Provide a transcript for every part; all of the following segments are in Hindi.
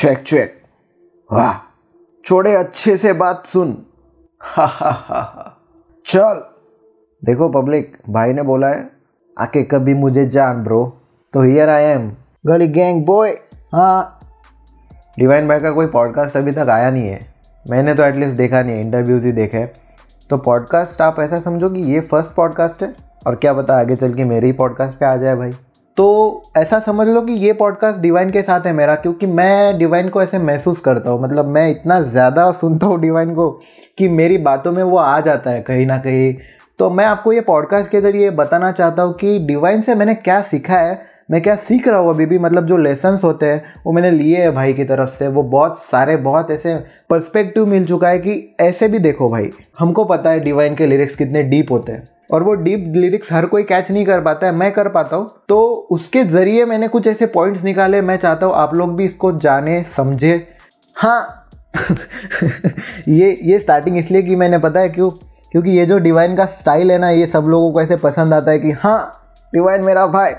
Check check. वाह छोड़े, अच्छे से बात सुन। हा हा हा हा, चल। देखो पब्लिक, भाई ने बोला है आके कभी मुझे जान ब्रो, तो here I am Gully gang boy. हाँ, डिवाइन भाई का कोई पॉडकास्ट अभी तक आया नहीं है, मैंने तो एटलीस्ट देखा नहीं है, इंटरव्यूज ही देखे। तो पॉडकास्ट आप ऐसा समझो कि ये फर्स्ट पॉडकास्ट है, और क्या पता आगे चल के मेरे ही पॉडकास्ट पे आ जाए भाई। तो ऐसा समझ लो कि ये पॉडकास्ट डिवाइन के साथ है मेरा, क्योंकि मैं डिवाइन को ऐसे महसूस करता हूँ। मतलब मैं इतना ज़्यादा सुनता हूँ डिवाइन को कि मेरी बातों में वो आ जाता है कहीं ना कहीं। तो मैं आपको ये पॉडकास्ट के ज़रिए बताना चाहता हूँ कि डिवाइन से मैंने क्या सीखा है, मैं क्या सीख रहा हूँ अभी भी। मतलब जो लेसन्स होते हैं वो मैंने लिए हैं भाई की तरफ से, वो बहुत सारे, बहुत ऐसे पर्सपेक्टिव मिल चुका है कि ऐसे भी देखो भाई। हमको पता है डिवाइन के लिरिक्स कितने डीप होते हैं, और वो डीप लिरिक्स हर कोई कैच नहीं कर पाता है, मैं कर पाता हूँ। तो उसके ज़रिए मैंने कुछ ऐसे पॉइंट्स निकाले, मैं चाहता हूँ आप लोग भी इसको जाने समझे। हाँ ये स्टार्टिंग इसलिए कि मैंने, पता है क्यों, क्योंकि ये जो डिवाइन का स्टाइल है ना, ये सब लोगों को ऐसे पसंद आता है कि हाँ डिवाइन मेरा भाई।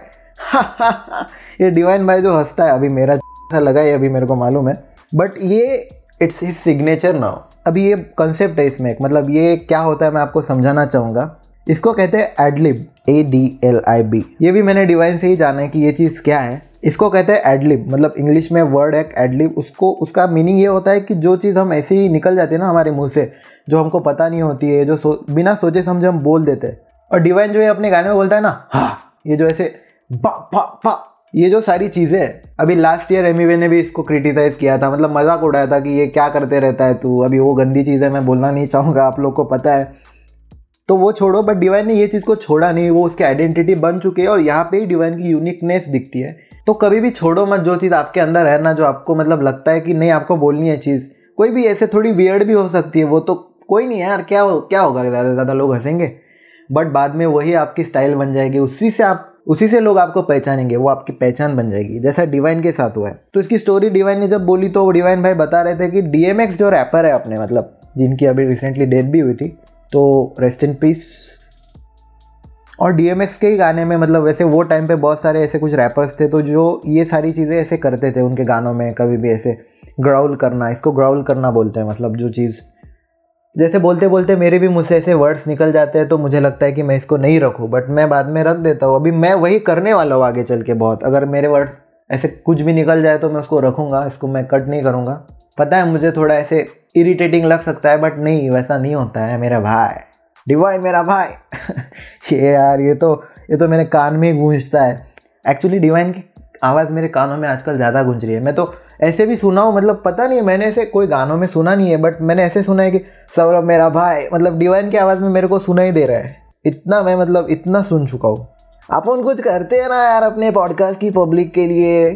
ये डिवाइन भाई जो हंसता है अभी, मेरा ऐसा लगा है अभी, मेरे को मालूम है, बट ये इट्स हिज सिग्नेचर नाउ। अभी ये कंसेप्ट है इसमें, मतलब ये क्या होता है मैं आपको समझाना चाहूँगा। इसको कहते हैं एडलिब, ADLIB। ये भी मैंने डिवाइन से ही जाना है कि ये चीज़ क्या है। इसको कहते हैं एडलिब, मतलब इंग्लिश में वर्ड है एडलिब। उसको, उसका मीनिंग ये होता है कि जो चीज़ हम ऐसे ही निकल जाती है ना हमारे मुंह से, जो हमको पता नहीं होती है, जो बिना सोचे समझे हम बोल देते हैं। और डिवाइन जो है अपने गाने में बोलता है ना, हाँ, ये जो ऐसे पा पा पा, ये जो सारी चीज़ें। अभी लास्ट ईयर एमीवे ने भी इसको क्रिटिसाइज़ किया था, मतलब मजाक उड़ाया था कि ये क्या करते रहता है तू। अभी वो गंदी चीज़ें मैं बोलना नहीं चाहूँगा, आप लोग को पता है, तो वो छोड़ो। बट डिवाइन ने ये चीज़ को छोड़ा नहीं, वो उसकी आइडेंटिटी बन चुकी है, और यहाँ पे ही डिवाइन की यूनिकनेस दिखती है। तो कभी भी छोड़ो मत जो चीज़ आपके अंदर है ना, जो आपको मतलब लगता है कि नहीं आपको बोलनी है चीज़। कोई भी ऐसे थोड़ी वियर्ड भी हो सकती है, वो तो कोई नहीं यार, क्या होगा, ज़्यादा से ज़्यादा लोग हंसेंगे, बट बाद में वही आपकी स्टाइल बन जाएगी, उसी से लोग आपको पहचानेंगे, वो आपकी पहचान बन जाएगी, जैसा डिवाइन के साथ हुआ है। तो इसकी स्टोरी डिवाइन ने जब बोली, तो डिवाइन भाई बता रहे थे कि DMX जो रैपर है अपने, मतलब जिनकी अभी रिसेंटली डेथ भी हुई थी, तो रेस्ट इन पीस। और DMX के ही गाने में, मतलब वैसे वो टाइम पे बहुत सारे ऐसे कुछ रैपर्स थे तो जो ये सारी चीज़ें ऐसे करते थे उनके गानों में। कभी भी ऐसे ग्राउल करना, इसको ग्राउल करना बोलते हैं, मतलब जो चीज़ जैसे बोलते बोलते मेरे भी मुझसे ऐसे वर्ड्स निकल जाते हैं, तो मुझे लगता है कि मैं इसको नहीं रखूँ, बट मैं बाद में रख देता हूँ। अभी मैं वही करने वाला हूँ आगे चल के बहुत, अगर मेरे वर्ड्स ऐसे कुछ भी निकल जाए तो मैं उसको रखूँगा, इसको मैं कट नहीं करूँगा। पता है मुझे थोड़ा ऐसे इरिटेटिंग लग सकता है, बट नहीं, वैसा नहीं होता है मेरा भाई, डिवाइन मेरा भाई। ये यार, ये तो मेरे कान में गूंजता है। एक्चुअली डिवाइन की आवाज़ मेरे कानों में आजकल ज़्यादा गूंज रही है। मैं तो ऐसे भी सुना हूँ, मतलब पता नहीं, मैंने ऐसे कोई गानों में सुना नहीं है, बट मैंने ऐसे सुना है कि सौरभ मेरा भाई, मतलब डिवाइन की आवाज़ में मेरे को सुना ही दे रहा है। इतना मैं, मतलब इतना सुन चुका हूँ। अपन कुछ करते हैं ना यार अपने पॉडकास्ट की पब्लिक के लिए।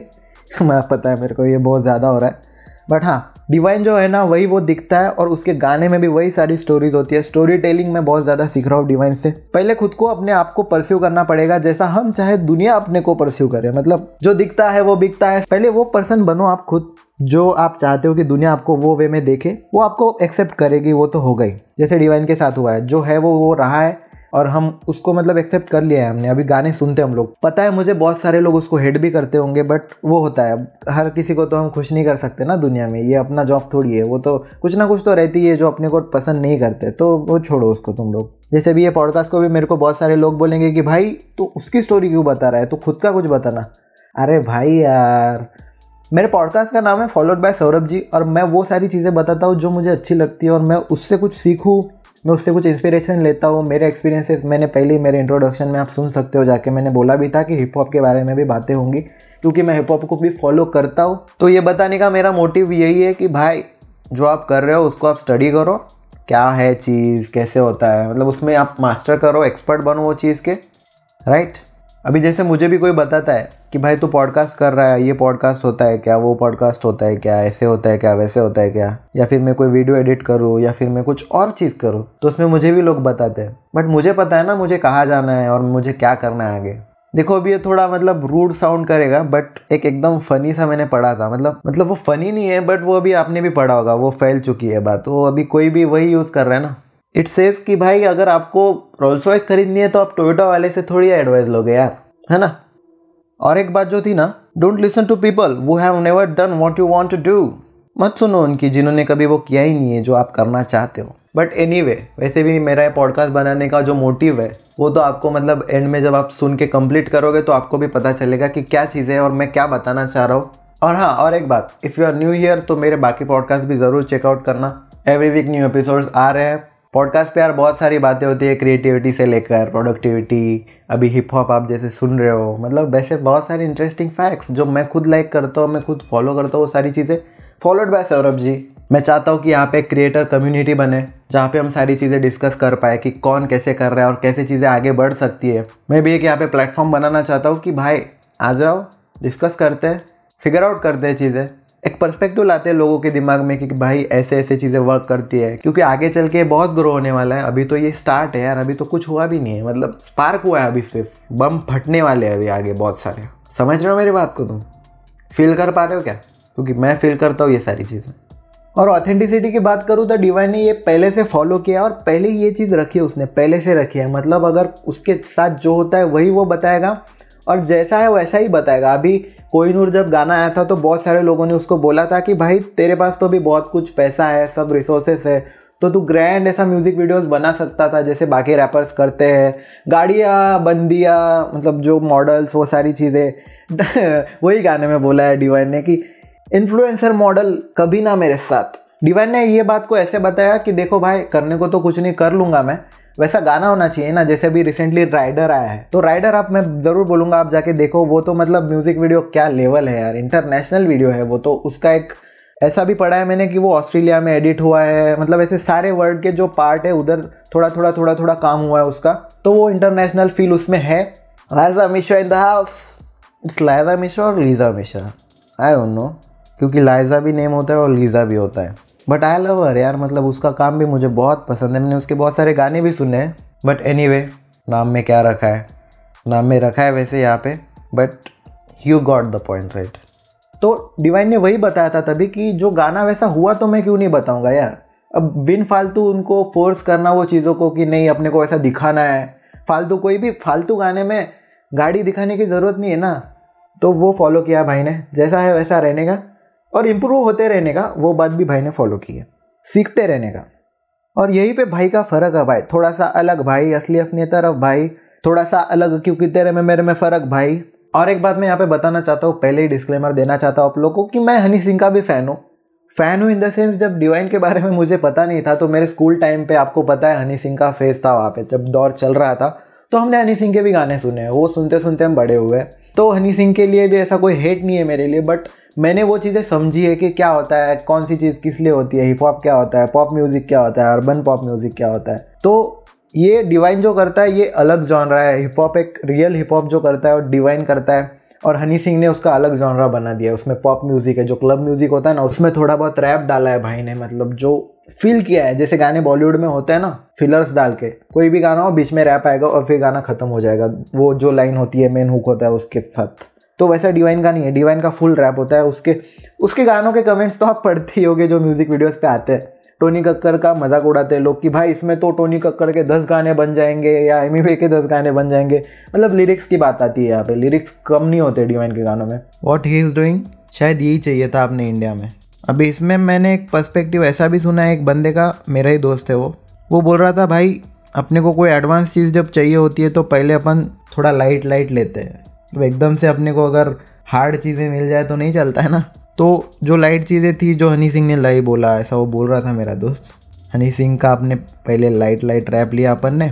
पता है मेरे को ये बहुत ज़्यादा हो रहा है, बट हाँ, डिवाइन जो है ना वही वो दिखता है, और उसके गाने में भी वही सारी स्टोरीज होती है। स्टोरी टेलिंग में बहुत ज़्यादा सीख रहा हूँ डिवाइन से। पहले खुद को, अपने आप को परस्यू करना पड़ेगा, जैसा हम चाहे दुनिया अपने को परस्यू करे। मतलब जो दिखता है वो बिकता है। पहले वो पर्सन बनो आप खुद, जो आप चाहते हो कि दुनिया आपको वो वे में देखे, वो आपको एक्सेप्ट करेगी, वो तो हो गई। जैसे डिवाइन के साथ हुआ है, जो है वो रहा है, और हम उसको मतलब एक्सेप्ट कर लिया है हमने। अभी गाने सुनते हम लोग, पता है मुझे बहुत सारे लोग उसको हेट भी करते होंगे, बट वो होता है, हर किसी को तो हम खुश नहीं कर सकते ना दुनिया में, ये अपना जॉब थोड़ी है। वो तो कुछ ना कुछ तो रहती है जो अपने को पसंद नहीं करते, तो वो छोड़ो उसको तुम लोग। जैसे भी ये पॉडकास्ट को भी मेरे को बहुत सारे लोग बोलेंगे कि भाई तो उसकी स्टोरी क्यों बता रहा है, तो खुद का कुछ बताना। अरे भाई यार, मेरे पॉडकास्ट का नाम है फॉलोड बाय सौरभ जी, और मैं वो सारी चीज़ें बताता हूँ जो मुझे अच्छी लगती है, और मैं उससे कुछ सीखूँ, मैं उससे कुछ इंस्पिरेशन लेता हूँ। मेरे एक्सपीरियंसेस मैंने पहले ही मेरे इंट्रोडक्शन में आप सुन सकते हो जाके, मैंने बोला भी था कि हिप हॉप के बारे में भी बातें होंगी, क्योंकि मैं हिप हॉप को भी फॉलो करता हूँ। तो ये बताने का मेरा मोटिव यही है कि भाई जो आप कर रहे हो उसको आप स्टडी करो, क्या है चीज़, कैसे होता है, मतलब उसमें आप मास्टर करो, एक्सपर्ट बनो वो चीज़ के, राइट। अभी जैसे मुझे भी कोई बताता है कि भाई तू पॉडकास्ट कर रहा है, ये पॉडकास्ट होता है क्या, वो पॉडकास्ट होता है क्या, ऐसे होता है क्या, वैसे होता है क्या, या फिर मैं कोई वीडियो एडिट करूँ, या फिर मैं कुछ और चीज़ करूँ, तो उसमें मुझे भी लोग बताते हैं। बट मुझे पता है ना मुझे कहाँ जाना है और मुझे क्या करना है आगे। देखो अभी ये थोड़ा मतलब रूड साउंड करेगा, बट एकदम फ़नी सा मैंने पढ़ा था, मतलब वो फ़नी नहीं है, बट वो अभी आपने भी पढ़ा होगा, वो फैल चुकी है बात, वो अभी कोई भी वही यूज़ कर रहा है ना। इट सेज कि भाई अगर आपको रोल्स रॉयस खरीदनी है तो आप टोयोटा वाले से थोड़ी एडवाइस लोगे यार, है ना। और एक बात जो थी ना, don't listen to people who have never done what you want to do. मत सुनो उनकी जिन्होंने कभी वो किया ही नहीं है जो आप करना चाहते हो। बट एनीवे, वैसे भी मेरा ये पॉडकास्ट बनाने का जो मोटिव है वो तो आपको मतलब एंड में जब आप सुन के कंप्लीट करोगे तो आपको भी पता चलेगा कि क्या चीज़ें हैं और मैं क्या बताना चाह रहा हूँ। और हाँ, और एक बात, if you are new here तो मेरे बाकी पॉडकास्ट भी ज़रूर चेकआउट करना। एवरी वीक न्यू एपिसोड्स आ रहे हैं। पॉडकास्ट पे यार बहुत सारी बातें होती है, क्रिएटिविटी से लेकर प्रोडक्टिविटी, अभी हिप हॉप आप जैसे सुन रहे हो, मतलब वैसे बहुत सारे इंटरेस्टिंग फैक्ट्स जो मैं खुद लाइक करता हूँ, मैं खुद फॉलो करता हूँ, वो सारी चीज़ें फॉलोड बाय सौरभ जी। मैं चाहता हूँ कि यहाँ पे क्रिएटर कम्युनिटी बने जहाँ पे हम सारी चीज़ें डिस्कस कर पाए कि कौन कैसे कर रहा है और कैसे चीज़ें आगे बढ़ सकती है। मैं भी एक यहाँ पे प्लेटफॉर्म बनाना चाहता हूँ कि भाई आ जाओ, डिस्कस करते हैं, फिगर आउट करते हैं चीज़ें, एक पर्सपेक्टिव लाते हैं लोगों के दिमाग में कि भाई ऐसे ऐसे चीज़ें वर्क करती है, क्योंकि आगे चल के बहुत ग्रो होने वाला है। अभी तो ये स्टार्ट है यार, अभी तो कुछ हुआ भी नहीं है, मतलब स्पार्क हुआ है, अभी सिर्फ बम फटने वाले हैं अभी आगे बहुत सारे। समझ रहे हो मेरी बात को? तुम फील कर पा रहे हो क्या? क्योंकि मैं फील करता हूँ ये सारी चीज़ें। और ऑथेंटिसिटी की बात करूँ तो डिवाइन ने ये पहले से फॉलो किया और पहले ये चीज़ रखी है, उसने पहले से रखी है। मतलब अगर उसके साथ जो होता है वही वो बताएगा और जैसा है वैसा ही बताएगा। अभी कोहिनूर जब गाना आया था तो बहुत सारे लोगों ने उसको बोला था कि भाई तेरे पास तो अभी बहुत कुछ पैसा है, सब रिसोर्सेस है, तो तू ग्रैंड ऐसा म्यूज़िक वीडियोस बना सकता था जैसे बाकी रैपर्स करते हैं, गाड़ियाँ बंदियाँ, मतलब जो मॉडल्स वो सारी चीज़ें। वही गाने में बोला है डिवाइन ने कि इन्फ्लुएंसर मॉडल कभी ना मेरे साथ। डिवाइन ने ये बात को ऐसे बताया कि देखो भाई, करने को तो कुछ नहीं, कर लूँगा मैं, वैसा गाना होना चाहिए ना। जैसे अभी रिसेंटली राइडर आया है, तो राइडर आप, मैं ज़रूर बोलूँगा आप जाके देखो, वो तो मतलब म्यूज़िक वीडियो क्या लेवल है यार, इंटरनेशनल वीडियो है वो तो। उसका एक ऐसा भी पढ़ा है मैंने कि वो ऑस्ट्रेलिया में एडिट हुआ है, मतलब ऐसे सारे वर्ल्ड के जो पार्ट है उधर थोड़ा थोड़ा काम हुआ है उसका, तो वो इंटरनेशनल फील उसमें है। Liza Mishra in the house. It's Liza Mishra और Leeza Mishra, I don't know, क्योंकि लाइजा भी नेम होता है और लीजा भी होता है। बट आई लव हर यार, मतलब उसका काम भी मुझे बहुत पसंद है, मैंने उसके बहुत सारे गाने भी सुने हैं। बट एनीवे, नाम में क्या रखा है, नाम में रखा है वैसे यहाँ पे, but you got the point right. तो डिवाइन ने वही बताया था तभी कि जो गाना वैसा हुआ तो मैं क्यों नहीं बताऊँगा यार। अब बिन फालतू उनको फोर्स करना वो चीज़ों को कि नहीं अपने को ऐसा दिखाना है, फालतू कोई भी फालतू गाने में गाड़ी दिखाने की ज़रूरत नहीं है ना। तो वो फॉलो किया भाई ने, जैसा है वैसा रहने का और इम्प्रूव होते रहने का, वो बात भी भाई ने फॉलो की है, सीखते रहने का। और यही पे भाई का फ़र्क है भाई, थोड़ा सा अलग भाई, असली अपनी तरफ भाई, थोड़ा सा अलग क्योंकि तेरे में मेरे में फ़र्क भाई। और एक बात मैं यहाँ पे बताना चाहता हूँ, पहले ही डिस्क्लेमर देना चाहता हूँ आप लोगों को कि मैं हनी सिंह का भी फ़ैन हूँ इन द सेंस, जब डिवाइन के बारे में मुझे पता नहीं था तो मेरे स्कूल टाइम पर आपको पता है हनी सिंह का फेज था, वहाँ पर जब दौर चल रहा था तो हमने हनी सिंह के भी गाने सुने, वो सुनते सुनते हम बड़े हुए। तो हनी सिंह के लिए भी ऐसा कोई हेट नहीं है मेरे लिए, बट मैंने वो चीज़ें समझी है कि क्या होता है, कौन सी चीज़ किस लिए होती है, हिप हॉप क्या होता है, पॉप म्यूज़िक क्या होता है, अर्बन पॉप म्यूज़िक क्या होता है। तो ये डिवाइन जो करता है ये अलग जॉनरा है, हिप हॉप एक रियल हिप हॉप जो करता है और डिवाइन करता है, और हनी सिंह ने उसका अलग जॉनरा बना दिया। उसमें पॉप म्यूज़िक है, जो क्लब म्यूज़िक होता है ना, उसमें थोड़ा बहुत रैप डाला है भाई ने, मतलब जो फील किया है जैसे गाने बॉलीवुड में होते हैं ना, फिलर्स डाल के, कोई भी गाना हो बीच में रैप आएगा और फिर गाना ख़त्म हो जाएगा, वो जो लाइन होती है मेन हुक होता है उसके साथ। तो वैसा डिवाइन का नहीं है, डिवाइन का फुल रैप होता है। उसके गानों के कमेंट्स तो आप पढ़ते ही होगे जो म्यूज़िक वीडियोस पे आते हैं। टोनी कक्कर का मजाक उड़ाते हैं लोग कि भाई इसमें तो टोनी कक्कर के 10 गाने बन जाएंगे या एमी वे के 10 गाने बन जाएंगे, मतलब लिरिक्स की बात आती है यहाँ पे, लिरिक्स कम नहीं होते डिवाइन के गानों में। वॉट ही इज़ डूइंग, शायद यही चाहिए था आपने इंडिया में। अभी इसमें मैंने एक पर्सपेक्टिव ऐसा भी सुना है, एक बंदे का, मेरा ही दोस्त है वो बोल रहा था भाई अपने को कोई एडवांस चीज़ जब चाहिए होती है तो पहले अपन थोड़ा लाइट लेते हैं, तो एकदम से अपने को अगर हार्ड चीज़ें मिल जाए तो नहीं चलता है ना। तो जो लाइट चीज़ें थी जो हनी सिंह ने लाई बोला, ऐसा वो बोल रहा था मेरा दोस्त। हनी सिंह का आपने पहले लाइट रैप लिया अपन ने,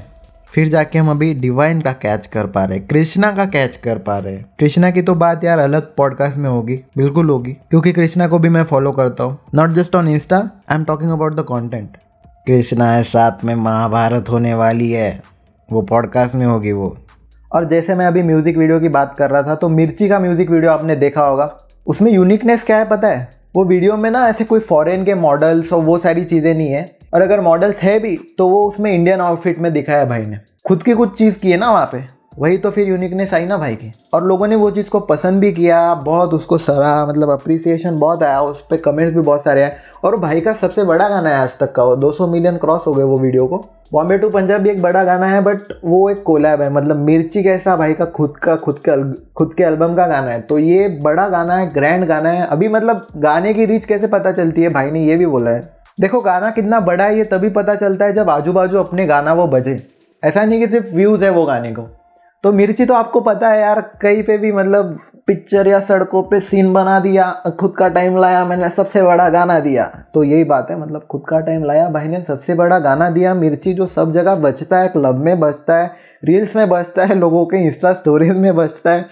फिर जाके हम अभी डिवाइन का कैच कर पा रहे, कृष्णा का कैच कर पा रहे। कृष्णा की तो बात यार अलग पॉडकास्ट में होगी, बिल्कुल होगी, क्योंकि कृष्णा को भी मैं फॉलो करता हूँ, not just on Insta, I am talking about the content. Krishna है, साथ में महाभारत होने वाली है, वो पॉडकास्ट में होगी वो। और जैसे मैं अभी म्यूज़िक वीडियो की बात कर रहा था तो मिर्ची का म्यूज़िक वीडियो आपने देखा होगा, उसमें यूनिकनेस क्या है पता है? वो वीडियो में ना ऐसे कोई फॉरेन के मॉडल्स और वो सारी चीज़ें नहीं है, और अगर मॉडल्स है भी तो वो उसमें इंडियन आउटफिट में दिखाया भाई ने, खुद की कुछ चीज़ की है ना वहाँ पे, वही तो फिर यूनिकनेस आई ना भाई की। और लोगों ने वो चीज़ को पसंद भी किया, बहुत उसको सराहा, मतलब अप्रिसिएशन बहुत आया, उस पर कमेंट्स भी बहुत सारे आए। और भाई का सबसे बड़ा गाना है आज तक का, वो 200 मिलियन क्रॉस हो गए वो वीडियो को। बॉम्बे टू पंजाब भी एक बड़ा गाना है, बट वो एक कोलैब है, मतलब मिर्ची कैसा भाई का खुद के एल्बम का गाना है। तो ये बड़ा गाना है, ग्रैंड गाना है। अभी मतलब गाने की रीच कैसे पता चलती है, भाई ने ये भी बोला है। देखो गाना कितना बड़ा है ये तभी पता चलता है जब आजू बाजू अपने गाना वो बजे, ऐसा नहीं कि सिर्फ व्यूज़ है वो गाने को। तो मिर्ची तो आपको पता है यार, कहीं पे भी मतलब पिक्चर या सड़कों पे सीन बना दिया, खुद का टाइम लाया, मैंने सबसे बड़ा गाना दिया। तो यही बात है, मतलब खुद का टाइम लाया भाई ने, सबसे बड़ा गाना दिया मिर्ची, जो सब जगह बजता है, क्लब में बजता है, रील्स में बजता है, लोगों के इंस्टा स्टोरीज में बजता है,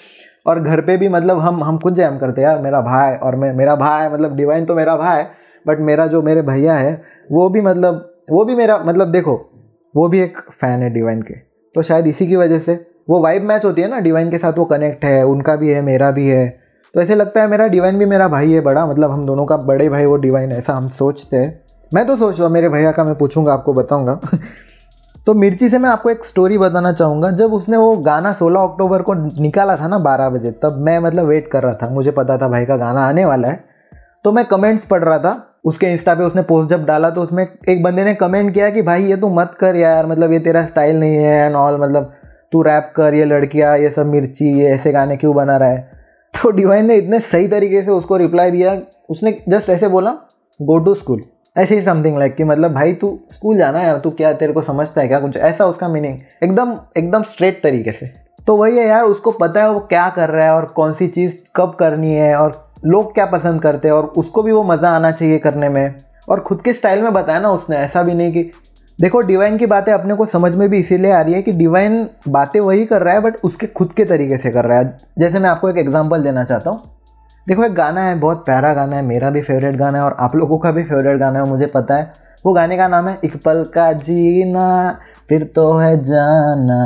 और घर पे भी। मतलब हम खुद जैम करते यार, मेरा भाई और मेरा भाई, मतलब डिवाइन तो मेरा भाई, बट मेरा जो मेरे भैया है वो भी मेरा, मतलब देखो वो भी एक फ़ैन है डिवाइन के, तो शायद इसी की वजह से वो वाइब मैच होती है ना डिवाइन के साथ, वो कनेक्ट है, उनका भी है मेरा भी है। तो ऐसे लगता है मेरा डिवाइन भी मेरा भाई है बड़ा, मतलब हम दोनों का बड़े भाई वो डिवाइन, ऐसा हम सोचते हैं। मैं तो सोच रहा हूँ, मेरे भैया का मैं पूछूंगा, आपको बताऊंगा। तो मिर्ची से मैं आपको एक स्टोरी बताना चाहूँगा। जब उसने वो गाना 16 अक्टूबर को निकाला था ना 12 बजे, तब मैं मतलब वेट कर रहा था, मुझे पता था भाई का गाना आने वाला है। तो मैं कमेंट्स पढ़ रहा था उसके इंस्टा पे, उसने पोस्ट जब डाला तो उसमें एक बंदे ने कमेंट किया कि भाई ये तू मत कर यार, मतलब ये तेरा स्टाइल नहीं है एंड ऑल, मतलब तू रैप कर, ये लड़कियाँ ये सब मिर्ची, ये ऐसे गाने क्यों बना रहा है। तो डिवाइन ने इतने सही तरीके से उसको रिप्लाई दिया, उसने जस्ट ऐसे बोला गो टू स्कूल, ऐसे ही समथिंग लाइक कि मतलब भाई तू स्कूल जाना यार, तू क्या तेरे को समझता है क्या कुछ, ऐसा उसका मीनिंग, एकदम स्ट्रेट तरीके से। तो वही है यार, उसको पता है वो क्या कर रहा है और कौन सी चीज़ कब करनी है और लोग क्या पसंद करते हैं, और उसको भी वो मज़ा आना चाहिए करने में, और खुद के स्टाइल में बताया ना उसने, ऐसा भी नहीं कि देखो डिवाइन की बातें अपने को समझ में भी इसीलिए आ रही है कि डिवाइन बातें वही कर रहा है बट उसके खुद के तरीके से कर रहा है। जैसे मैं आपको एक एग्जांपल देना चाहता हूँ। देखो एक गाना है, बहुत प्यारा गाना है, मेरा भी फेवरेट गाना है और आप लोगों का भी फेवरेट गाना है, मुझे पता है। वो गाने का नाम है एक पल का जीना फिर तो है जाना,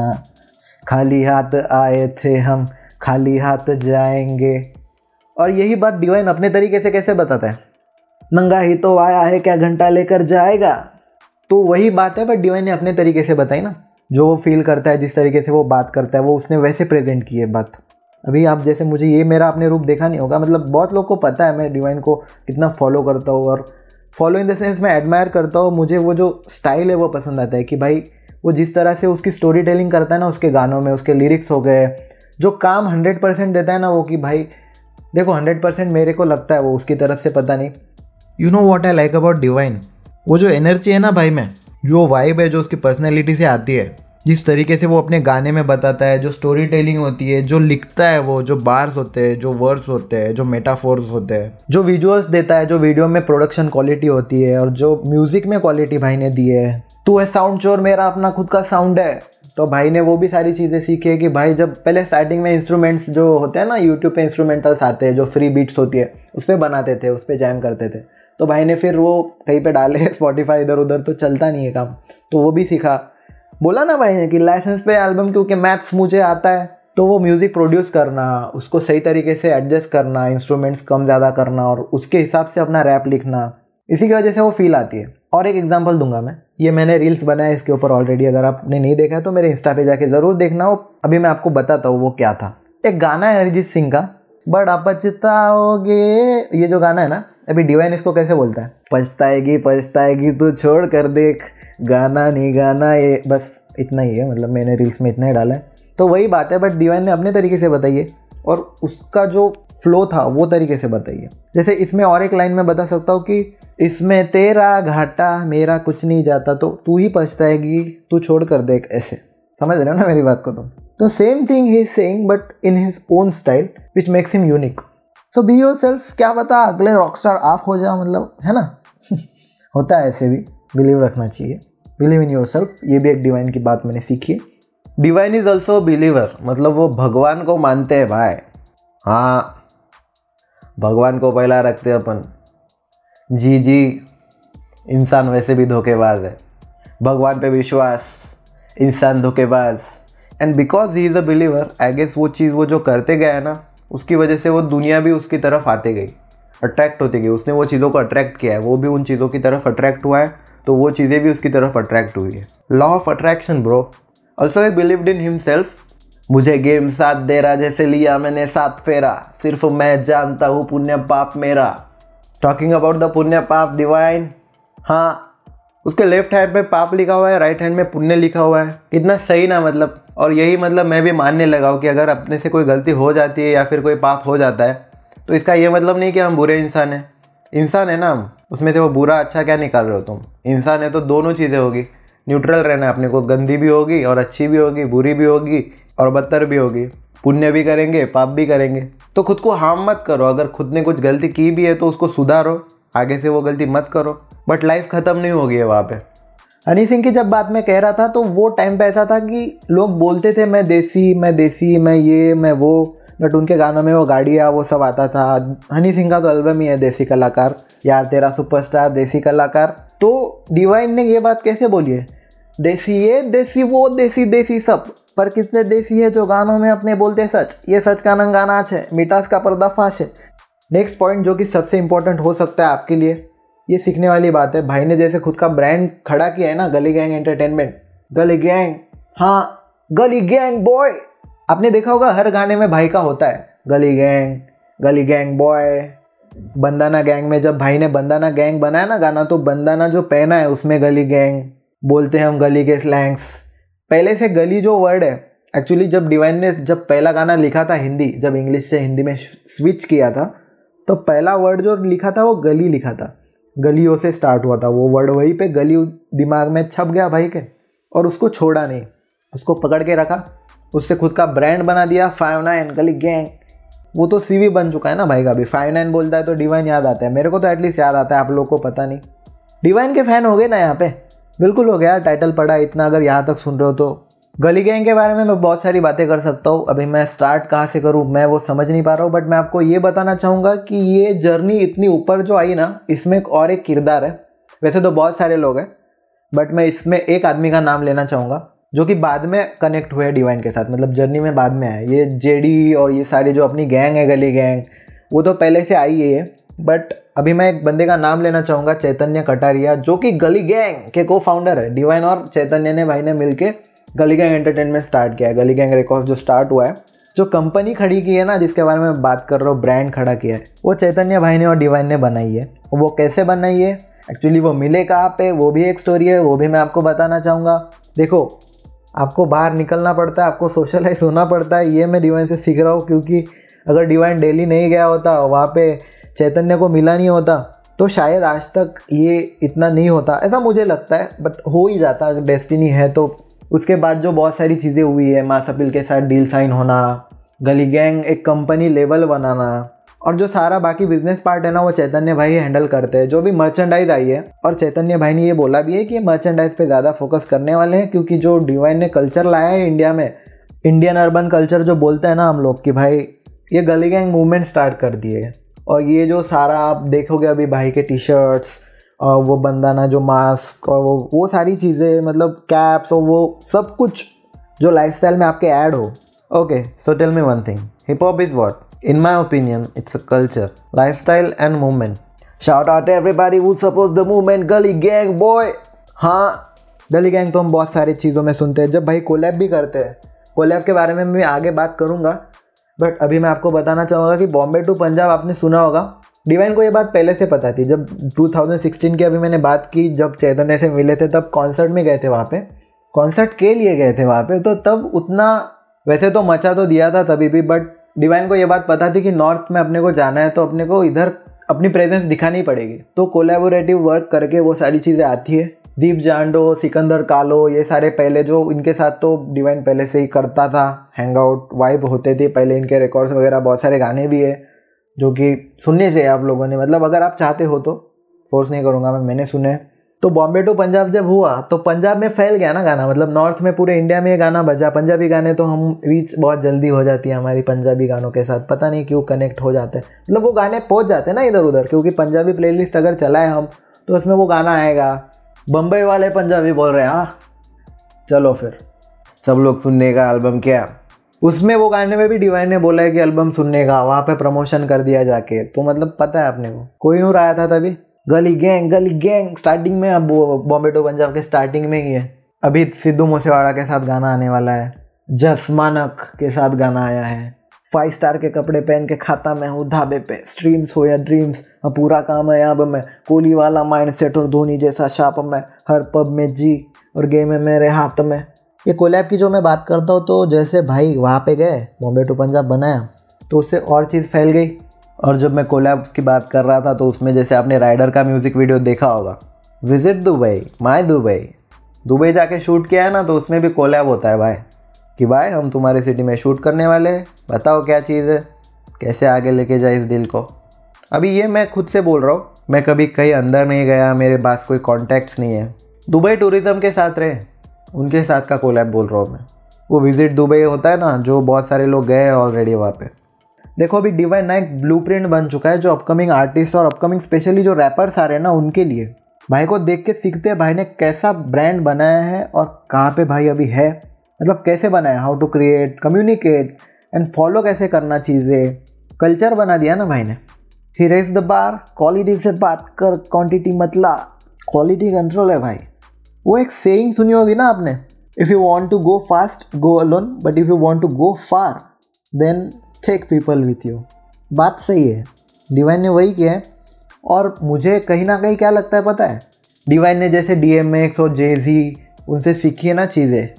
खाली हाथ आए थे हम खाली हाथ जाएंगे। और यही बात डिवाइन अपने तरीके से कैसे बताता है, नंगा ही तो आया है क्या घंटा लेकर जाएगा। तो वही बात है, बट डिवाइन ने अपने तरीके से बताई ना, जो वो फील करता है, जिस तरीके से वो बात करता है, वो उसने वैसे प्रेजेंट की है बात। अभी आप जैसे मुझे ये मेरा आपने रूप देखा नहीं होगा, मतलब बहुत लोग को पता है मैं डिवाइन को कितना फॉलो करता हूँ, और फॉलो इन द सेंस मैं एडमायर करता हूँ। मुझे वो जो स्टाइल है वो पसंद आता है कि भाई वो जिस तरह से उसकी स्टोरी टेलिंग करता है ना उसके गानों में, उसके लिरिक्स हो गए, जो काम 100% देता है ना वो, कि भाई देखो 100% मेरे को लगता है वो उसकी तरफ से, पता नहीं। You know what I like about Divine, वो जो एनर्जी है ना भाई में, जो वाइब है जो उसकी पर्सनैलिटी से आती है, जिस तरीके से वो अपने गाने में बताता है, जो स्टोरी टेलिंग होती है, जो लिखता है वो, जो बार्स होते हैं, जो वर्ड्स होते हैं, जो मेटाफोर्स होते हैं, जो विजुअल्स देता है, जो वीडियो में प्रोडक्शन क्वालिटी होती है, और जो म्यूज़िक में क्वालिटी भाई ने दी है। तू है साउंड चोर, मेरा अपना खुद का साउंड है। तो भाई ने वो भी सारी चीज़ें सीखी है कि भाई जब पहले स्टार्टिंग में इंस्ट्रूमेंट्स जो होते हैं ना, यूट्यूब पर इंस्ट्रूमेंटल्स आते हैं, जो फ्री बीट्स होती है उस पर बनाते थे, उस पर जैम करते थे। तो भाई ने फिर वो कहीं पे डाले स्पॉटिफाई, इधर उधर तो चलता नहीं है काम, तो वो भी सीखा। बोला ना भाई ने कि लाइसेंस पे एल्बम, क्योंकि मैथ्स मुझे आता है, तो वो म्यूज़िक प्रोड्यूस करना, उसको सही तरीके से एडजस्ट करना, इंस्ट्रूमेंट्स कम ज़्यादा करना, और उसके हिसाब से अपना रैप लिखना, इसी की वजह से वो फील आती है। और एक एग्जाम्पल दूंगा मैं, ये मैंने रील्स बनाया इसके ऊपर ऑलरेडी, अगर आपने नहीं देखा है तो मेरे इंस्टा पे जाके ज़रूर देखना हो। अभी मैं आपको बताता हूँ वो क्या था। एक गाना है अरिजीत सिंह का, बड़ा पछताओगे, ये जो गाना है ना, अभी डिवाइन इसको कैसे बोलता है, पछताएगी पछताएगी तू छोड़ कर देख, गाना नहीं गाना, ये बस इतना ही है, मतलब मैंने रील्स में इतना ही डाला है। तो वही बात है, बट डिवाइन ने अपने तरीके से बताई है और उसका जो फ्लो था वो तरीके से बताई है। जैसे इसमें और एक लाइन में बता सकता हूँ कि इसमें तेरा घाटा मेरा कुछ नहीं जाता, तो तू ही पछताएगी तू छोड़ कर देख, ऐसे समझ रहे हो ना मेरी बात को तुम। तो same thing he is saying but in his own style which makes him unique. So be yourself, क्या पता अगले रॉकस्टार आप हो जाओ, मतलब है ना। होता है ऐसे भी, बिलीव रखना चाहिए, बिलीव इन योरसेल्फ। ये भी एक डिवाइन की बात मैंने सीखी है। डिवाइन इज ऑल्सो बिलीवर, मतलब वो भगवान को मानते हैं भाई। हाँ, भगवान को पहला रखते अपन। जी, इंसान वैसे भी धोखेबाज है, भगवान पे विश्वास, इंसान धोखेबाज। And because he is a believer, I guess वो चीज़ वो जो करते गया है ना, उसकी वजह से वो दुनिया भी उसकी तरफ आते गई, अट्रैक्ट होती गई। उसने वो चीज़ों को अट्रैक्ट किया है, वो भी उन चीज़ों की तरफ अट्रैक्ट हुआ है, तो वो चीज़ें भी उसकी तरफ अट्रैक्ट हुई है। Law of attraction bro. Also he believed in himself मुझे गेम साथ दे रहा, जैसे लिया मैंने साथ फेरा, सिर्फ मैं जानता हूँ पुण्य पाप मेरा। टॉकिंग अबाउट द पुण्य पाप डिवाइन, हाँ उसके लेफ्ट हैंड में पाप लिखा हुआ है, राइट हैंड में पुण्य लिखा हुआ है। कितना सही ना मतलब। और यही मतलब मैं भी मानने लगा हूँ कि अगर अपने से कोई गलती हो जाती है या फिर कोई पाप हो जाता है तो इसका ये मतलब नहीं कि हम बुरे इंसान हैं। इंसान है ना हम, उसमें से वो बुरा अच्छा क्या निकाल रहे हो तुम। इंसान है तो दोनों चीज़ें होगी, न्यूट्रल रहना है अपने को, गंदी भी होगी और अच्छी भी होगी, बुरी भी होगी और बदतर भी होगी, पुण्य भी करेंगे पाप भी करेंगे। तो खुद को हार्म मत करो, अगर खुद ने कुछ गलती की भी है तो उसको सुधारो, आगे से वो गलती मत करो। बट लाइफ ख़त्म नहीं हो गई है वहाँ पे। हनी सिंह की जब बात मैं कह रहा था तो वो टाइम पे ऐसा था कि लोग बोलते थे मैं देसी मैं देसी, मैं ये मैं वो, बट उनके गानों में वो गाड़िया वो सब आता था। हनी सिंह का तो एल्बम ही है देसी कलाकार, यार तेरा सुपरस्टार देसी कलाकार। तो डिवाइन ने ये बात कैसे बोली है, देसी ये देसी वो देसी देसी सब, पर कितने देसी है जो गानों में अपने बोलते सच, ये सच का नंगा नाच है, मिठास का पर्दाफाश है। नेक्स्ट पॉइंट जो कि सबसे इम्पोर्टेंट हो सकता है आपके लिए, ये सीखने वाली बात है। भाई ने जैसे खुद का ब्रांड खड़ा किया है ना, गली गैंग एंटरटेनमेंट, गली गैंग, हाँ गली गैंग बॉय। आपने देखा होगा हर गाने में भाई का होता है, गली गैंग बॉय। बंदाना गैंग में जब भाई ने बंदाना गैंग बनाया ना गाना, तो बंदाना जो पहना है उसमें गली गैंग बोलते हैं हम, गली के स्लैंग्स। पहले से गली जो वर्ड है एक्चुअली, जब डिवाइन ने जब पहला गाना लिखा था हिंदी, जब इंग्लिश से हिंदी में स्विच किया था, तो पहला वर्ड जो लिखा था वो गली लिखा था, गलियों से स्टार्ट हुआ था वो वर्ड, वहीं पे गली दिमाग में छप गया भाई के और उसको छोड़ा नहीं, उसको पकड़ के रखा, उससे खुद का ब्रांड बना दिया 59 गली गैंग। वो तो सीवी बन चुका है ना भाई का भी, 59 बोलता है तो डिवाइन याद आता है, मेरे को तो एटलीस्ट याद आता है, आप लोगों को पता नहीं। डिवाइन के फैन हो गए ना यहाँ पे, बिल्कुल हो गया, टाइटल पढ़ा इतना, अगर यहाँ तक सुन रहे हो तो। गली गैंग के बारे में मैं बहुत सारी बातें कर सकता हूँ, अभी मैं स्टार्ट कहाँ से करूँ मैं वो समझ नहीं पा रहा हूँ। बट मैं आपको ये बताना चाहूँगा कि ये जर्नी इतनी ऊपर जो आई ना, इसमें एक और एक किरदार है। वैसे तो बहुत सारे लोग हैं बट मैं इसमें एक आदमी का नाम लेना चाहूँगा जो कि बाद में कनेक्ट हुए डिवाइन के साथ, मतलब जर्नी में बाद में आए। ये जेडी और ये सारी जो अपनी गैंग है गली गैंग, वो तो पहले से आई है, बट अभी मैं एक बंदे का नाम लेना चाहूँगा, चैतन्य कटारिया, जो कि गली गैंग के को फाउंडर है। डिवाइन और चैतन्य ने भाई ने मिलकर गली गैंग एंटरटेनमेंट स्टार्ट किया है, गली गैंग रिकॉर्ड जो स्टार्ट हुआ है, जो कंपनी खड़ी की है ना जिसके बारे में बात कर रहा हूँ, ब्रांड खड़ा किया है, वो चैतन्य भाई ने और डिवाइन ने बनाई है। वो कैसे बनाई है एक्चुअली, वो मिले कहाँ पे, वो भी एक स्टोरी है, वो भी मैं आपको बताना चाहूँगा। देखो आपको बाहर निकलना पड़ता है, आपको सोशलाइज होना पड़ता है, ये मैं डिवाइन से सीख रहा हूँ, क्योंकि अगर डिवाइन डेली नहीं गया होता, वहाँ पर चैतन्य को मिला नहीं होता, तो शायद आज तक ये इतना नहीं होता, ऐसा मुझे लगता है, बट हो ही जाता अगर डेस्टिनी है तो। उसके बाद जो बहुत सारी चीज़ें हुई है, मास अपील के साथ डील साइन होना, गली गैंग एक कंपनी लेवल बनाना, और जो सारा बाकी बिजनेस पार्ट है ना वो चैतन्य भाई हैंडल करते हैं। जो भी मर्चेंडाइज आई है, और चैतन्य भाई ने ये बोला भी है कि मर्चेंडाइज पे ज़्यादा फोकस करने वाले हैं, क्योंकि जो डिवाइन ने कल्चर लाया है इंडिया में, इंडियन अर्बन कल्चर जो बोलते हैं ना हम लोग, कि भाई ये गली गैंग मूवमेंट स्टार्ट कर दिए। और ये जो सारा आप देखोगे अभी भाई के टी शर्ट्स और वो बंदाना जो मास्क और वो सारी चीज़ें, मतलब कैप्स और वो सब कुछ जो लाइफस्टाइल में आपके ऐड हो। Okay so tell me one thing, hip hop is what in my opinion, it's a culture, lifestyle and movement. Shout out everybody who supports the movement Gully gang boy. हाँ गली गैंग तो हम बहुत सारी चीज़ों में सुनते हैं, जब भाई कोलैब भी करते हैं, कोलैब के बारे में मैं आगे बात करूँगा, बट अभी मैं आपको बताना चाहूँगा कि बॉम्बे टू पंजाब आपने सुना होगा। डिवाइन को ये बात पहले से पता थी, जब 2016 की अभी मैंने बात की, जब चैतन्य से मिले थे तब कॉन्सर्ट में गए थे, वहाँ पे कॉन्सर्ट के लिए गए थे वहाँ पे, तो तब उतना वैसे तो मचा तो दिया था तभी भी, बट डिवाइन को ये बात पता थी कि नॉर्थ में अपने को जाना है तो अपने को इधर अपनी प्रेजेंस दिखानी पड़ेगी, तो कोलैबोरेटिव वर्क करके वो सारी चीज़ें आती है। दीप जांडो, सिकंदर कालो, ये सारे पहले जो इनके साथ तो डिवाइन पहले से ही करता था, हैंग आउट वाइब होते थे पहले, इनके रिकॉर्ड्स वगैरह, बहुत सारे गाने भी है जो कि सुनने चाहिए आप लोगों ने, मतलब अगर आप चाहते हो तो, फोर्स नहीं करूँगा मैं, मैंने सुने। तो बॉम्बे टू पंजाब जब हुआ तो पंजाब में फैल गया ना गाना, मतलब नॉर्थ में पूरे इंडिया में ये गाना बजा। पंजाबी गाने तो हम रीच बहुत जल्दी हो जाती है हमारी, पंजाबी गानों के साथ पता नहीं क्यों कनेक्ट हो जाते हैं, मतलब वो गाने पहुँच जाते हैं ना इधर उधर, क्योंकि पंजाबी प्लेलिस्ट अगर चलाए हम तो उसमें वो गाना आएगा, बम्बई वाले पंजाबी बोल रहे हैं, हाँ चलो फिर सब लोग सुनने का एल्बम क्या। उसमें वो गाने में भी डिवाइन ने बोला है कि एल्बम सुनने का, वहाँ पे प्रमोशन कर दिया जाके, तो मतलब पता है आपने को कोई नूर आया था तभी, गली गैंग स्टार्टिंग में, अब बॉम्बे टू पंजाब के स्टार्टिंग में ही है। अभी सिद्धू मूसेवाला के साथ गाना आने वाला है, जसमानक के साथ गाना आया है। 5 स्टार के कपड़े पहन के खाता मैं हूँ धाबे पे, स्ट्रीम्स हो या ड्रीम्स पूरा काम है अब मैं, कोहली वाला माइंडसेट और धोनी जैसा शाप मैं, हर पब में जी और गेम है मेरे हाथ में। ये कोलैब की जो मैं बात करता हूँ तो जैसे भाई वहाँ पे गए बॉम्बे टू पंजाब बनाया तो उससे और चीज़ फैल गई। और जब मैं कोलैब की बात कर रहा था तो उसमें जैसे आपने राइडर का म्यूज़िक वीडियो देखा होगा, visit Dubai my Dubai, Dubai जाके शूट किया है ना, तो उसमें भी कोलैब होता है भाई कि भाई हम तुम्हारे सिटी में शूट करने वाले हैं, बताओ क्या चीज़ है, कैसे आगे लेके जाए इस दिल को। अभी ये मैं खुद से बोल रहा हूँ, मैं कभी कहीं अंदर नहीं गया, मेरे पास कोई कॉन्टैक्ट्स नहीं है। दुबई टूरिज़म के साथ रहे उनके साथ का कोलैब बोल रहा हूँ मैं, वो विज़िट दुबई होता है ना, जो बहुत सारे लोग गए ऑलरेडी वहाँ पे। देखो अभी डिवाइन एक ब्लूप्रिंट बन चुका है जो अपकमिंग आर्टिस्ट और अपकमिंग स्पेशली जो रैपर्स आ रहे हैं ना उनके लिए। भाई को देख के सीखते हैं भाई ने कैसा ब्रांड बनाया है और कहाँ पे भाई अभी है, मतलब कैसे बनाया, how to create, communicate and follow कैसे करना चीज़ें, कल्चर बना दिया ना भाई ने। He raise the bar, quality से बात कर, क्वांटिटी मतलब क्वालिटी कंट्रोल है भाई। वो एक सेइंग सुनी होगी ना आपने, if you want to go fast go alone, but if you want to go far then take people with you. बात सही है, डिवाइन ने वही किया है। और मुझे कहीं ना कहीं क्या लगता है पता है, डिवाइन ने जैसे DMX और Jay-Z उनसे सीखी है ना चीज़ें,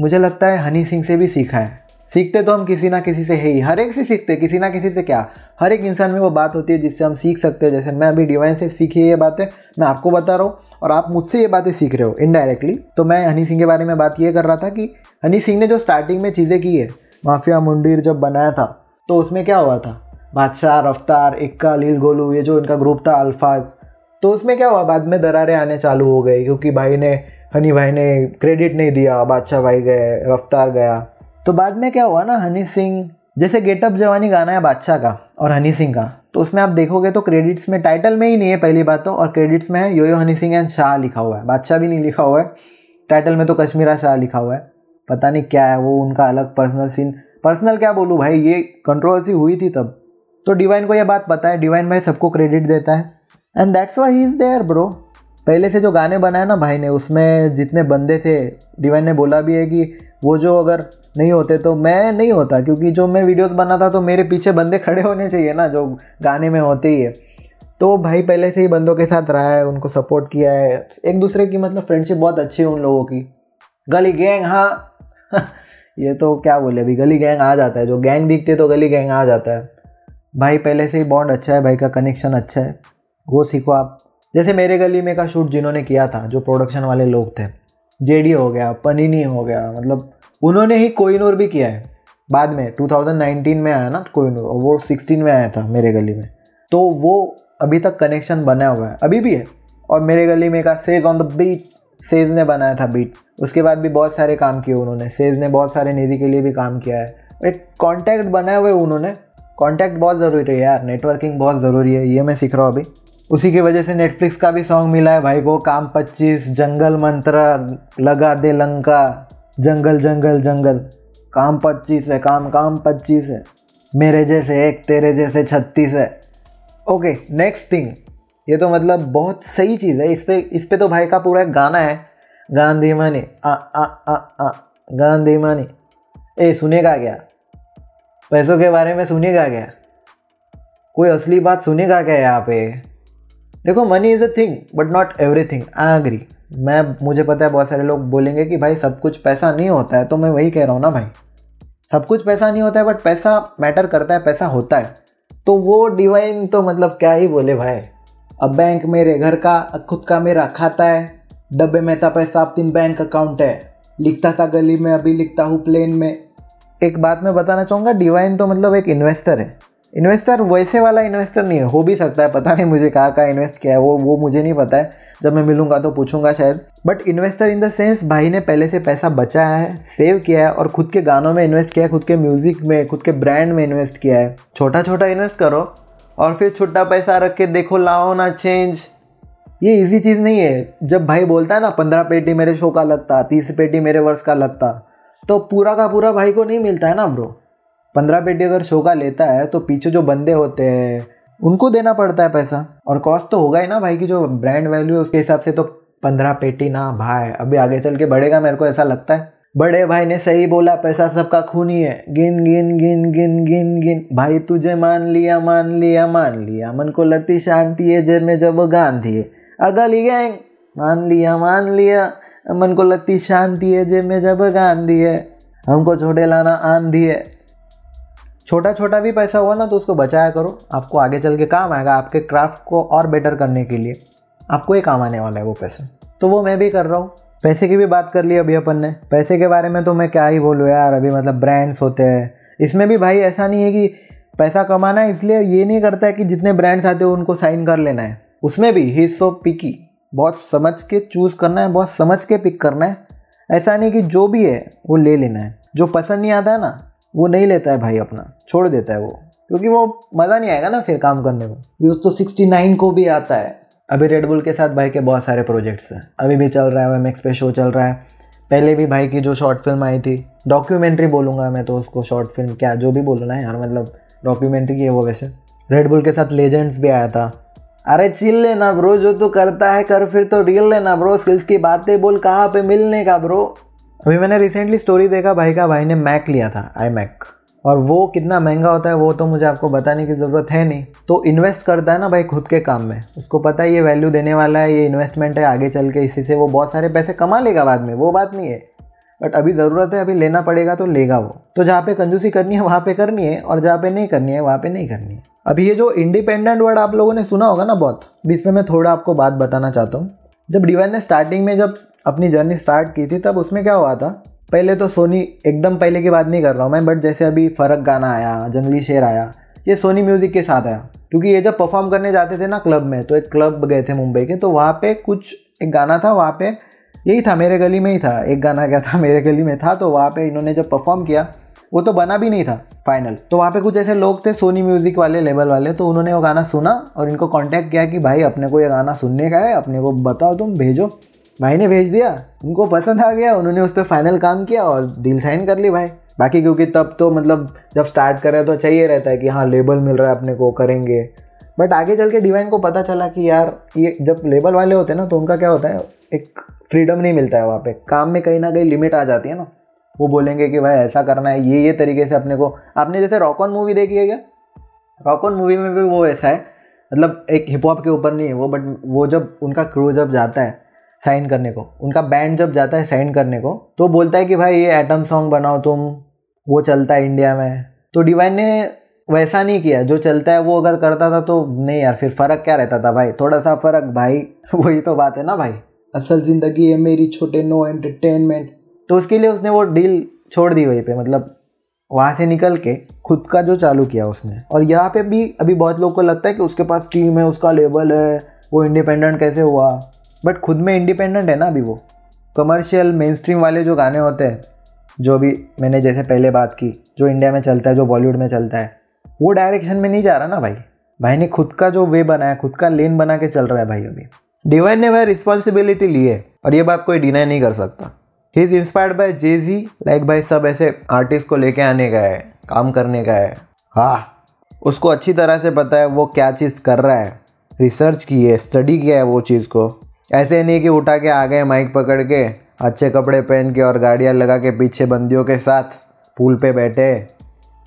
मुझे लगता है हनी सिंह से भी सीखा है। सीखते तो हम किसी ना किसी से है ही, हर एक से सीखते किसी ना किसी से, क्या हर एक इंसान में वो बात होती है जिससे हम सीख सकते हैं। जैसे मैं अभी डिवाइन से सीखी ये बातें मैं आपको बता रहा हूँ और आप मुझसे ये बातें सीख रहे हो इनडायरेक्टली। तो मैं हनी सिंह के बारे में बात ये कर रहा था कि हनी सिंह ने जो स्टार्टिंग में चीज़ें की है, माफिया मुंडीर जब बनाया था तो उसमें क्या हुआ था, बादशाह, रफ्तार, इक्का, लील गोलू, ये जो इनका ग्रुप था अल्फाज, तो उसमें क्या हुआ, बाद में दरारें आने चालू हो गई क्योंकि भाई ने हनी भाई ने क्रेडिट नहीं दिया, बादशाह भाई गए, रफ्तार गया। तो बाद में क्या हुआ ना, हनी सिंह जैसे गेटअप जवानी गाना है बादशाह का और हनी सिंह का, तो उसमें आप देखोगे तो क्रेडिट्स में टाइटल में ही नहीं है पहली बात तो, और क्रेडिट्स में है यो हनी सिंह एंड शाह लिखा हुआ है, बादशाह भी नहीं लिखा हुआ है, टाइटल में तो कश्मीरा शाह लिखा हुआ है। पता नहीं क्या है वो उनका अलग पर्सनल सीन, पर्सनल क्या बोलूँ भाई, ये कंट्रोवर्सी हुई थी तब। तो डिवाइन को यह बात पता है, डिवाइन भाई सबको क्रेडिट देता है and that's why he is there bro. पहले से जो गाने बनाए ना भाई ने, उसमें जितने बंदे थे, डिवाइन ने बोला भी है कि वो जो अगर नहीं होते तो मैं नहीं होता, क्योंकि जो मैं वीडियोस बनाता तो मेरे पीछे बंदे खड़े होने चाहिए ना जो गाने में होते ही है। तो भाई पहले से ही बंदों के साथ रहा है, उनको सपोर्ट किया है, एक दूसरे की मतलब फ्रेंडशिप बहुत अच्छी है उन लोगों की। गली गैंग, हाँ ये तो क्या बोले अभी, गली गैंग आ जाता है, जो गैंग दिखते तो गली गैंग आ जाता है। भाई पहले से ही बॉन्ड अच्छा है, भाई का कनेक्शन अच्छा है, वो सीखो आप। जैसे मेरे गली में का शूट जिन्होंने किया था, जो प्रोडक्शन वाले लोग थे, जेडी हो गया, पनीनी हो गया, मतलब उन्होंने ही कोहिनूर भी किया है बाद में, 2019 में आया ना कोहिनूर, और वो 2016 में आया था मेरे गली में, तो वो अभी तक कनेक्शन बना हुआ है, अभी भी है। और मेरे गली में का says on the beat, says ने बनाया था बीट, उसके बाद भी बहुत सारे काम किए उन्होंने, सेज ने बहुत सारे नेजी के लिए भी काम किया है, एक कॉन्टैक्ट बनाए हुए उन्होंने। कॉन्टैक्ट बहुत ज़रूरी है यार, नेटवर्किंग बहुत ज़रूरी है, ये मैं सीख रहा हूँ अभी। उसी की वजह से नेटफ्लिक्स का भी सॉन्ग मिला है भाई को, काम 25, जंगल मंत्र, लगा दे लंका, जंगल जंगल जंगल, काम 25 है, काम काम 25 है, मेरे जैसे एक तेरे जैसे 36 है। ओके नेक्स्ट थिंग, ये तो मतलब बहुत सही चीज़ है, इस पे तो भाई का पूरा एक गाना है, गांधी मानी आ आ आ आ, गांधी मानी ए सुनेगा क्या, पैसों के बारे में सुनेगा क्या, कोई असली बात सुनेगा क्या यहाँ पे। देखो money is a thing but not everything, I agree. मैं मुझे पता है बहुत सारे लोग बोलेंगे कि भाई सब कुछ पैसा नहीं होता है, तो मैं वही कह रहा हूँ ना भाई, सब कुछ पैसा नहीं होता है बट पैसा मैटर करता है, पैसा होता है। तो वो डिवाइन तो मतलब क्या ही बोले भाई, अब बैंक मेरे घर का, खुद का मेरा खाता है, डब्बे में था पैसा, अब 3 बैंक अकाउंट है, लिखता था गली में, अभी लिखता हूँ प्लेन में। एक बात मैं बताना चाहूँगा, डिवाइन तो मतलब एक इन्वेस्टर है, इन्वेस्टर वैसे वाला इन्वेस्टर नहीं है, हो भी सकता है, पता नहीं मुझे कहाँ इन्वेस्ट किया है वो मुझे नहीं पता है, जब मैं मिलूँगा तो पूछूंगा शायद। But investor in the sense भाई ने पहले से पैसा बचाया है, सेव किया है और खुद के गानों में इन्वेस्ट किया है, खुद के म्यूज़िक में, खुद के ब्रांड में इन्वेस्ट किया है। छोटा छोटा इन्वेस्ट करो और फिर छोटा पैसा रख के देखो लाओ ना चेंज, ये ईजी चीज़ नहीं है। जब भाई बोलता है ना 15 पेटी मेरे शो का लगता, 30 पेटी मेरे वर्ष का लगता, तो पूरा का पूरा भाई को नहीं मिलता है ना ब्रो। 15 पेटी अगर शो का लेता है तो पीछे जो बंदे होते हैं उनको देना पड़ता है पैसा, और कॉस्ट तो होगा ही ना भाई की जो ब्रांड वैल्यू है उसके हिसाब से। तो 15 पेटी ना भाई अभी आगे चल के बढ़ेगा मेरे को ऐसा लगता है, बड़े भाई ने सही बोला, पैसा सबका खूनी है। गिन गिन गिन गिन गिन गिन, भाई तुझे मान लिया मान लिया मान लिया, मन को लती शांति है, जेब में जब गांधी है। अगली गैंग, मान लिया मन को लगती शांति है, जेब में जब गांधी है। हमको छोटे लाना आंधी है। छोटा छोटा भी पैसा हुआ ना तो उसको बचाया करो, आपको आगे चल के काम आएगा, आपके क्राफ्ट को और बेटर करने के लिए आपको ही काम आने वाला है वो पैसा। तो वो मैं भी कर रहा हूँ। पैसे की भी बात कर ली अभी अपन ने। पैसे के बारे में तो मैं क्या ही बोलूँ यार, अभी मतलब ब्रांड्स होते हैं, इसमें भी भाई ऐसा नहीं है कि पैसा कमाना है इसलिए ये नहीं करता है कि जितने ब्रांड्स आते हैं उनको साइन कर लेना है। उसमें भी ही इज सो पिकी, बहुत समझ के चूज़ करना है, बहुत समझ के पिक करना है। ऐसा नहीं कि जो भी है वो ले लेना है, जो पसंद नहीं आता है ना वो नहीं लेता है भाई, अपना छोड़ देता है वो, क्योंकि वो मज़ा नहीं आएगा ना फिर काम करने में। व्यूज़ तो 69 को भी आता है। अभी रेडबुल के साथ भाई के बहुत सारे प्रोजेक्ट्स हैं, अभी भी चल रहा है, एमएक्स पे शो चल रहा है। पहले भी भाई की जो शॉर्ट फिल्म आई थी, डॉक्यूमेंट्री बोलूँगा मैं तो उसको, शॉर्ट फिल्म क्या जो भी बोलना है यार, मतलब डॉक्यूमेंट्री की है वो। वैसे रेडबुल के साथ लेजेंड्स भी आया था। अरे चिल लेना ब्रो, जो तू करता है कर, फिर तो रील लेना ब्रो, स्किल्स की बातें बोल, कहाँ पे मिलने का ब्रो। अभी मैंने रिसेंटली स्टोरी देखा भाई का, भाई ने मैक लिया था, आई मैक, और वो कितना महंगा होता है वो तो मुझे आपको बताने की ज़रूरत है नहीं। तो इन्वेस्ट करता है ना भाई खुद के काम में, उसको पता है ये वैल्यू देने वाला है, ये इन्वेस्टमेंट है, आगे चल के इसी से वो बहुत सारे पैसे कमा लेगा बाद में, वो बात नहीं है, बट अभी ज़रूरत है, अभी लेना पड़ेगा तो लेगा वो। तो जहाँ पे कंजूसी करनी है वहाँ पे करनी है, और जहाँ पे नहीं करनी है वहाँ पे नहीं करनी है। अभी ये जो इंडिपेंडेंट वर्ड आप लोगों ने सुना होगा ना बहुत, बीच में मैं थोड़ा आपको बात बताना चाहता हूँ। जब डिवाइन ने स्टार्टिंग में जब अपनी जर्नी स्टार्ट की थी तब उसमें क्या हुआ था, पहले तो सोनी, एकदम पहले की बात नहीं कर रहा हूँ मैं, बट जैसे अभी फ़र्क गाना आया, जंगली शेर आया, ये सोनी म्यूज़िक के साथ आया, क्योंकि ये जब परफॉर्म करने जाते थे ना क्लब में, तो एक क्लब गए थे मुंबई के, तो वहाँ पे कुछ एक गाना था, वहाँ पे यही था, मेरे गली में ही था एक गाना, क्या था मेरे गली में था, तो वहाँ पे इन्होंने जब परफॉर्म किया, वो तो बना भी नहीं था फाइनल, तो वहाँ पे कुछ ऐसे लोग थे सोनी म्यूज़िक वाले लेवल वाले, तो उन्होंने वो गाना सुना और इनको कॉन्टैक्ट किया कि भाई अपने को ये गाना सुनने का है, अपने को बताओ तुम भेजो। भाई ने भेज दिया, उनको पसंद आ गया, उन्होंने उस पर फाइनल काम किया और डील साइन कर ली भाई। बाकी क्योंकि तब तो मतलब जब स्टार्ट कर रहे हैं तो चाहिए रहता है कि हाँ लेबल मिल रहा है अपने को, करेंगे, बट आगे चल के डिवाइन को पता चला कि यार ये जब लेबल वाले होते हैं ना तो उनका क्या होता है, एक फ्रीडम नहीं मिलता है वहाँ पे, काम में कहीं ना कहीं लिमिट आ जाती है ना। वो बोलेंगे कि भाई ऐसा करना है, ये तरीके से अपने को, आपने जैसे रॉक ऑन मूवी देखी है क्या, रॉक ऑन मूवी में भी वो ऐसा है, मतलब एक हिप हॉप के ऊपर नहीं है वो, बट वो जब उनका क्रू जब जाता है साइन करने को, उनका बैंड जब जाता है साइन करने को, तो बोलता है कि भाई ये एटम सॉन्ग बनाओ तुम, वो चलता है इंडिया में। तो डिवाइन ने वैसा नहीं किया, जो चलता है वो अगर करता था तो नहीं यार फिर फ़र्क क्या रहता था भाई, थोड़ा सा फ़र्क भाई, वही तो बात है ना भाई, असल ज़िंदगी है मेरी छोटे, नो एंटरटेनमेंट। तो उसके लिए उसने वो डील छोड़ दी वहीं पर, मतलब वहाँ से निकल के खुद का जो चालू किया उसने। और यहाँ पर भी अभी बहुत लोग को लगता है कि उसके पास टीम है, उसका लेबल है, वो इंडिपेंडेंट कैसे हुआ, बट खुद में इंडिपेंडेंट है ना अभी वो। कमर्शियल मेन स्ट्रीम वाले जो गाने होते हैं, जो भी मैंने जैसे पहले बात की, जो इंडिया में चलता है, जो बॉलीवुड में चलता है, वो डायरेक्शन में नहीं जा रहा ना भाई। भाई ने खुद का जो वे बनाया, खुद का लेन बना के चल रहा है भाई। अभी डिवाइन ने भाई रिस्पॉन्सिबिलिटी ली है और ये बात कोई डिनाई नहीं कर सकता। He is inspired by Jazzy, like भाई सब ऐसे आर्टिस्ट को लेके आने का है, काम करने का है। हाँ, उसको अच्छी तरह से पता है वो क्या चीज़ कर रहा है, रिसर्च की है, स्टडी किया है वो चीज़ को। ऐसे नहीं कि उठा के आ गए माइक पकड़ के, अच्छे कपड़े पहन के और गाड़ियाँ लगा के पीछे बंदियों के साथ पूल पे बैठे,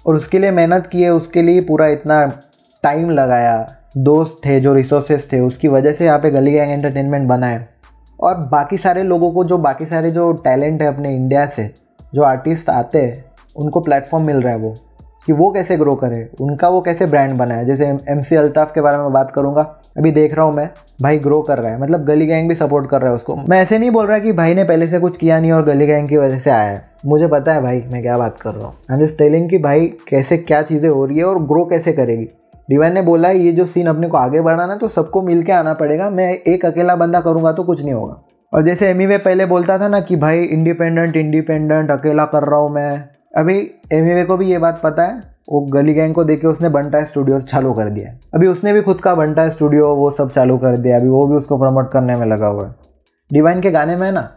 और उसके लिए मेहनत की है, उसके लिए पूरा इतना टाइम लगाया, दोस्त थे जो रिसोर्सेस थे, उसकी वजह से यहाँ पे गली गैंग एंटरटेनमेंट बना है। और बाकी सारे लोगों को जो बाकी सारे जो टैलेंट है अपने इंडिया से जो आर्टिस्ट आते हैं उनको प्लेटफॉर्म मिल रहा है वो, कि वो कैसे ग्रो करे, उनका वो कैसे ब्रांड बनाया। जैसे MC अल्ताफ़ के बारे में बात करूँगा, अभी देख रहा हूँ मैं भाई ग्रो कर रहा है, मतलब गली गैंग भी सपोर्ट कर रहा है उसको। मैं ऐसे नहीं बोल रहा कि भाई ने पहले से कुछ किया नहीं और गली गैंग की वजह से आया है, मुझे पता है भाई मैं क्या बात कर रहा हूँ। आई एम जस्ट टेलिंग कि भाई कैसे क्या चीज़ें हो रही है और ग्रो कैसे करेगी। डिवाइन ने बोला ये जो सीन अपने को आगे बढ़ाना है तो सबको मिल के आना पड़ेगा, मैं एक अकेला बंदा करूँगा तो कुछ नहीं होगा। और जैसे एमीवे पहले बोलता था ना कि भाई इंडिपेंडेंट अकेला कर रहा हूँ मैं, अभी एमीवे को भी ये बात पता है, वो गली गैंग को देख के उसने बंटा स्टूडियो चालू कर दिया। अभी उसने भी खुद का बंटा स्टूडियो वो सब चालू कर दिया, अभी वो भी उसको प्रमोट करने में लगा हुआ है। डिवाइन के गाने में है ना,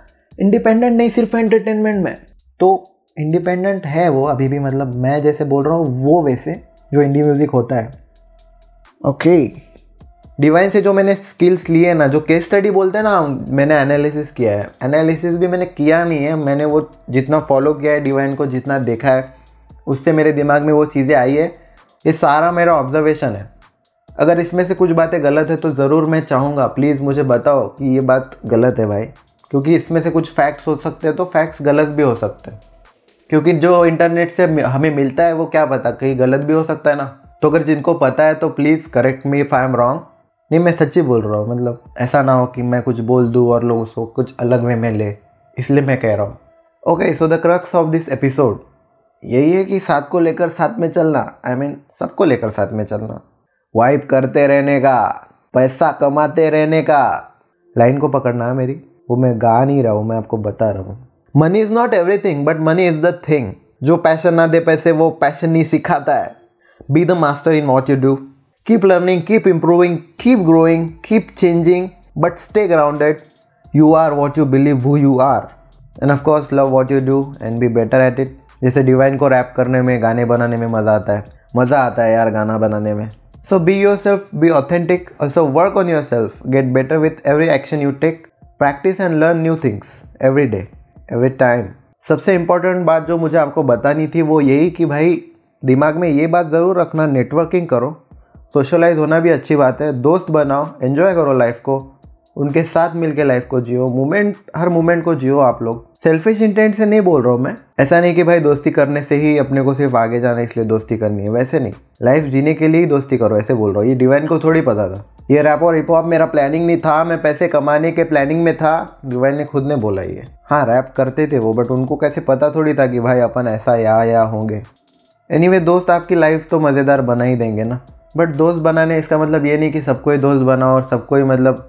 इंडिपेंडेंट नहीं सिर्फ एंटरटेनमेंट में, तो इंडिपेंडेंट है वो अभी भी, मतलब मैं जैसे बोल रहा हूँ वो वैसे जो इंडी म्यूज़िक होता है। ओके डिवाइन से जो मैंने स्किल्स लिए ना, जो केस स्टडी बोलते हैं ना, मैंने एनालिसिस किया है। एनालिसिस भी मैंने किया नहीं है, मैंने वो जितना फॉलो किया है डिवाइन को, जितना देखा है, उससे मेरे दिमाग में वो चीज़ें आई है। ये सारा मेरा ऑब्जर्वेशन है। अगर इसमें से कुछ बातें गलत है तो ज़रूर मैं चाहूँगा प्लीज़ मुझे बताओ कि ये बात गलत है भाई, क्योंकि इसमें से कुछ फैक्ट्स हो सकते हैं तो फैक्ट्स गलत भी हो सकते हैं, क्योंकि जो इंटरनेट से हमें मिलता है वो क्या पता कहीं गलत भी हो सकता है ना। तो अगर जिनको पता है तो please correct me if I am wrong. नहीं, मैं सच्ची बोल रहा हूँ, मतलब ऐसा ना हो कि मैं कुछ बोल दूँ और लोग उसको कुछ अलग वे में ले, इसलिए मैं कह रहा हूँ। Okay, so the crux of this episode यही है कि साथ को लेकर साथ में चलना, I mean, सबको लेकर साथ में चलना, वाइब करते रहने का, पैसा कमाते रहने का। लाइन को पकड़ना है मेरी, वो मैं गा नहीं रहा हूँ, मैं आपको बता रहा हूँ। Money is not everything but money is the thing. जो पैशन ना दे पैसे वो पैशन नहीं सिखाता है। Be the master in what you do. Keep learning, keep improving, keep growing, keep changing but stay grounded. You are what you believe who you are and of course love what you do and be better at it. जैसे डिवाइन को रैप करने में, गाने बनाने में मज़ा आता है। मज़ा आता है यार गाना बनाने में। So be yourself, be authentic, also work on yourself, get better with every action you take, practice and learn new things every day, every time. सबसे इम्पॉर्टेंट बात जो मुझे आपको बतानी थी वो यही कि भाई दिमाग में ये बात ज़रूर रखना, नेटवर्किंग करो, सोशलाइज होना भी अच्छी बात है, दोस्त बनाओ, एंजॉय करो लाइफ को, उनके साथ मिलके लाइफ को जियो, मोमेंट, हर मोमेंट को जियो आप लोग। सेल्फिश इंटेंट से नहीं बोल रहा हूँ मैं, ऐसा नहीं कि भाई दोस्ती करने से ही अपने को सिर्फ आगे जाना है इसलिए दोस्ती करनी है, वैसे नहीं, लाइफ जीने के लिए ही दोस्ती करो, ऐसे बोल रहा हूँ। ये डिवाइन को थोड़ी पता था। ये रैप और हिप हॉप मेरा प्लानिंग नहीं था, मैं पैसे कमाने के प्लानिंग में था, डिवाइन ने खुद ने बोला ये। हाँ, रैप करते थे वो, बट उनको कैसे पता थोड़ी था कि भाई अपन ऐसा या होंगे। एनीवे, दोस्त आपकी लाइफ तो मज़ेदार बना ही देंगे ना, बट दोस्त बनाने इसका मतलब ये नहीं कि सबको ही दोस्त बनाओ और सबको ही, मतलब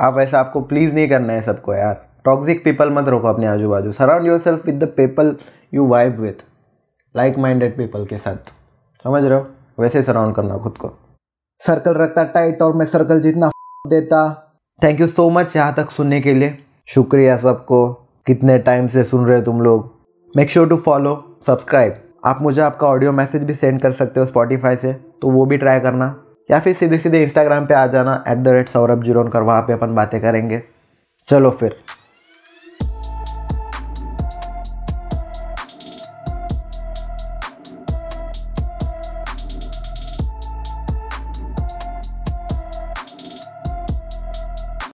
आप ऐसा, आपको प्लीज़ नहीं करना है सबको यार। टॉक्सिक पीपल मत रोको अपने आजू बाजू। Surround yourself with the people you vibe with, like minded people के साथ, समझ रहे हो, वैसे सराउंड करना खुद को। सर्कल रखता टाइट और मैं सर्कल जितना देता। थैंक यू सो मच यहाँ तक सुनने के लिए, शुक्रिया सबको, कितने टाइम से सुन रहे हो तुम लोग। Make sure to follow, subscribe. आप मुझे आपका ऑडियो मैसेज भी सेंड कर सकते हो स्पॉटिफाई से, तो वो भी ट्राई करना, या फिर सीधे इंस्टाग्राम पे आ जाना @saurabh jironkar, वहाँ पे अपन बातें करेंगे। चलो फिर।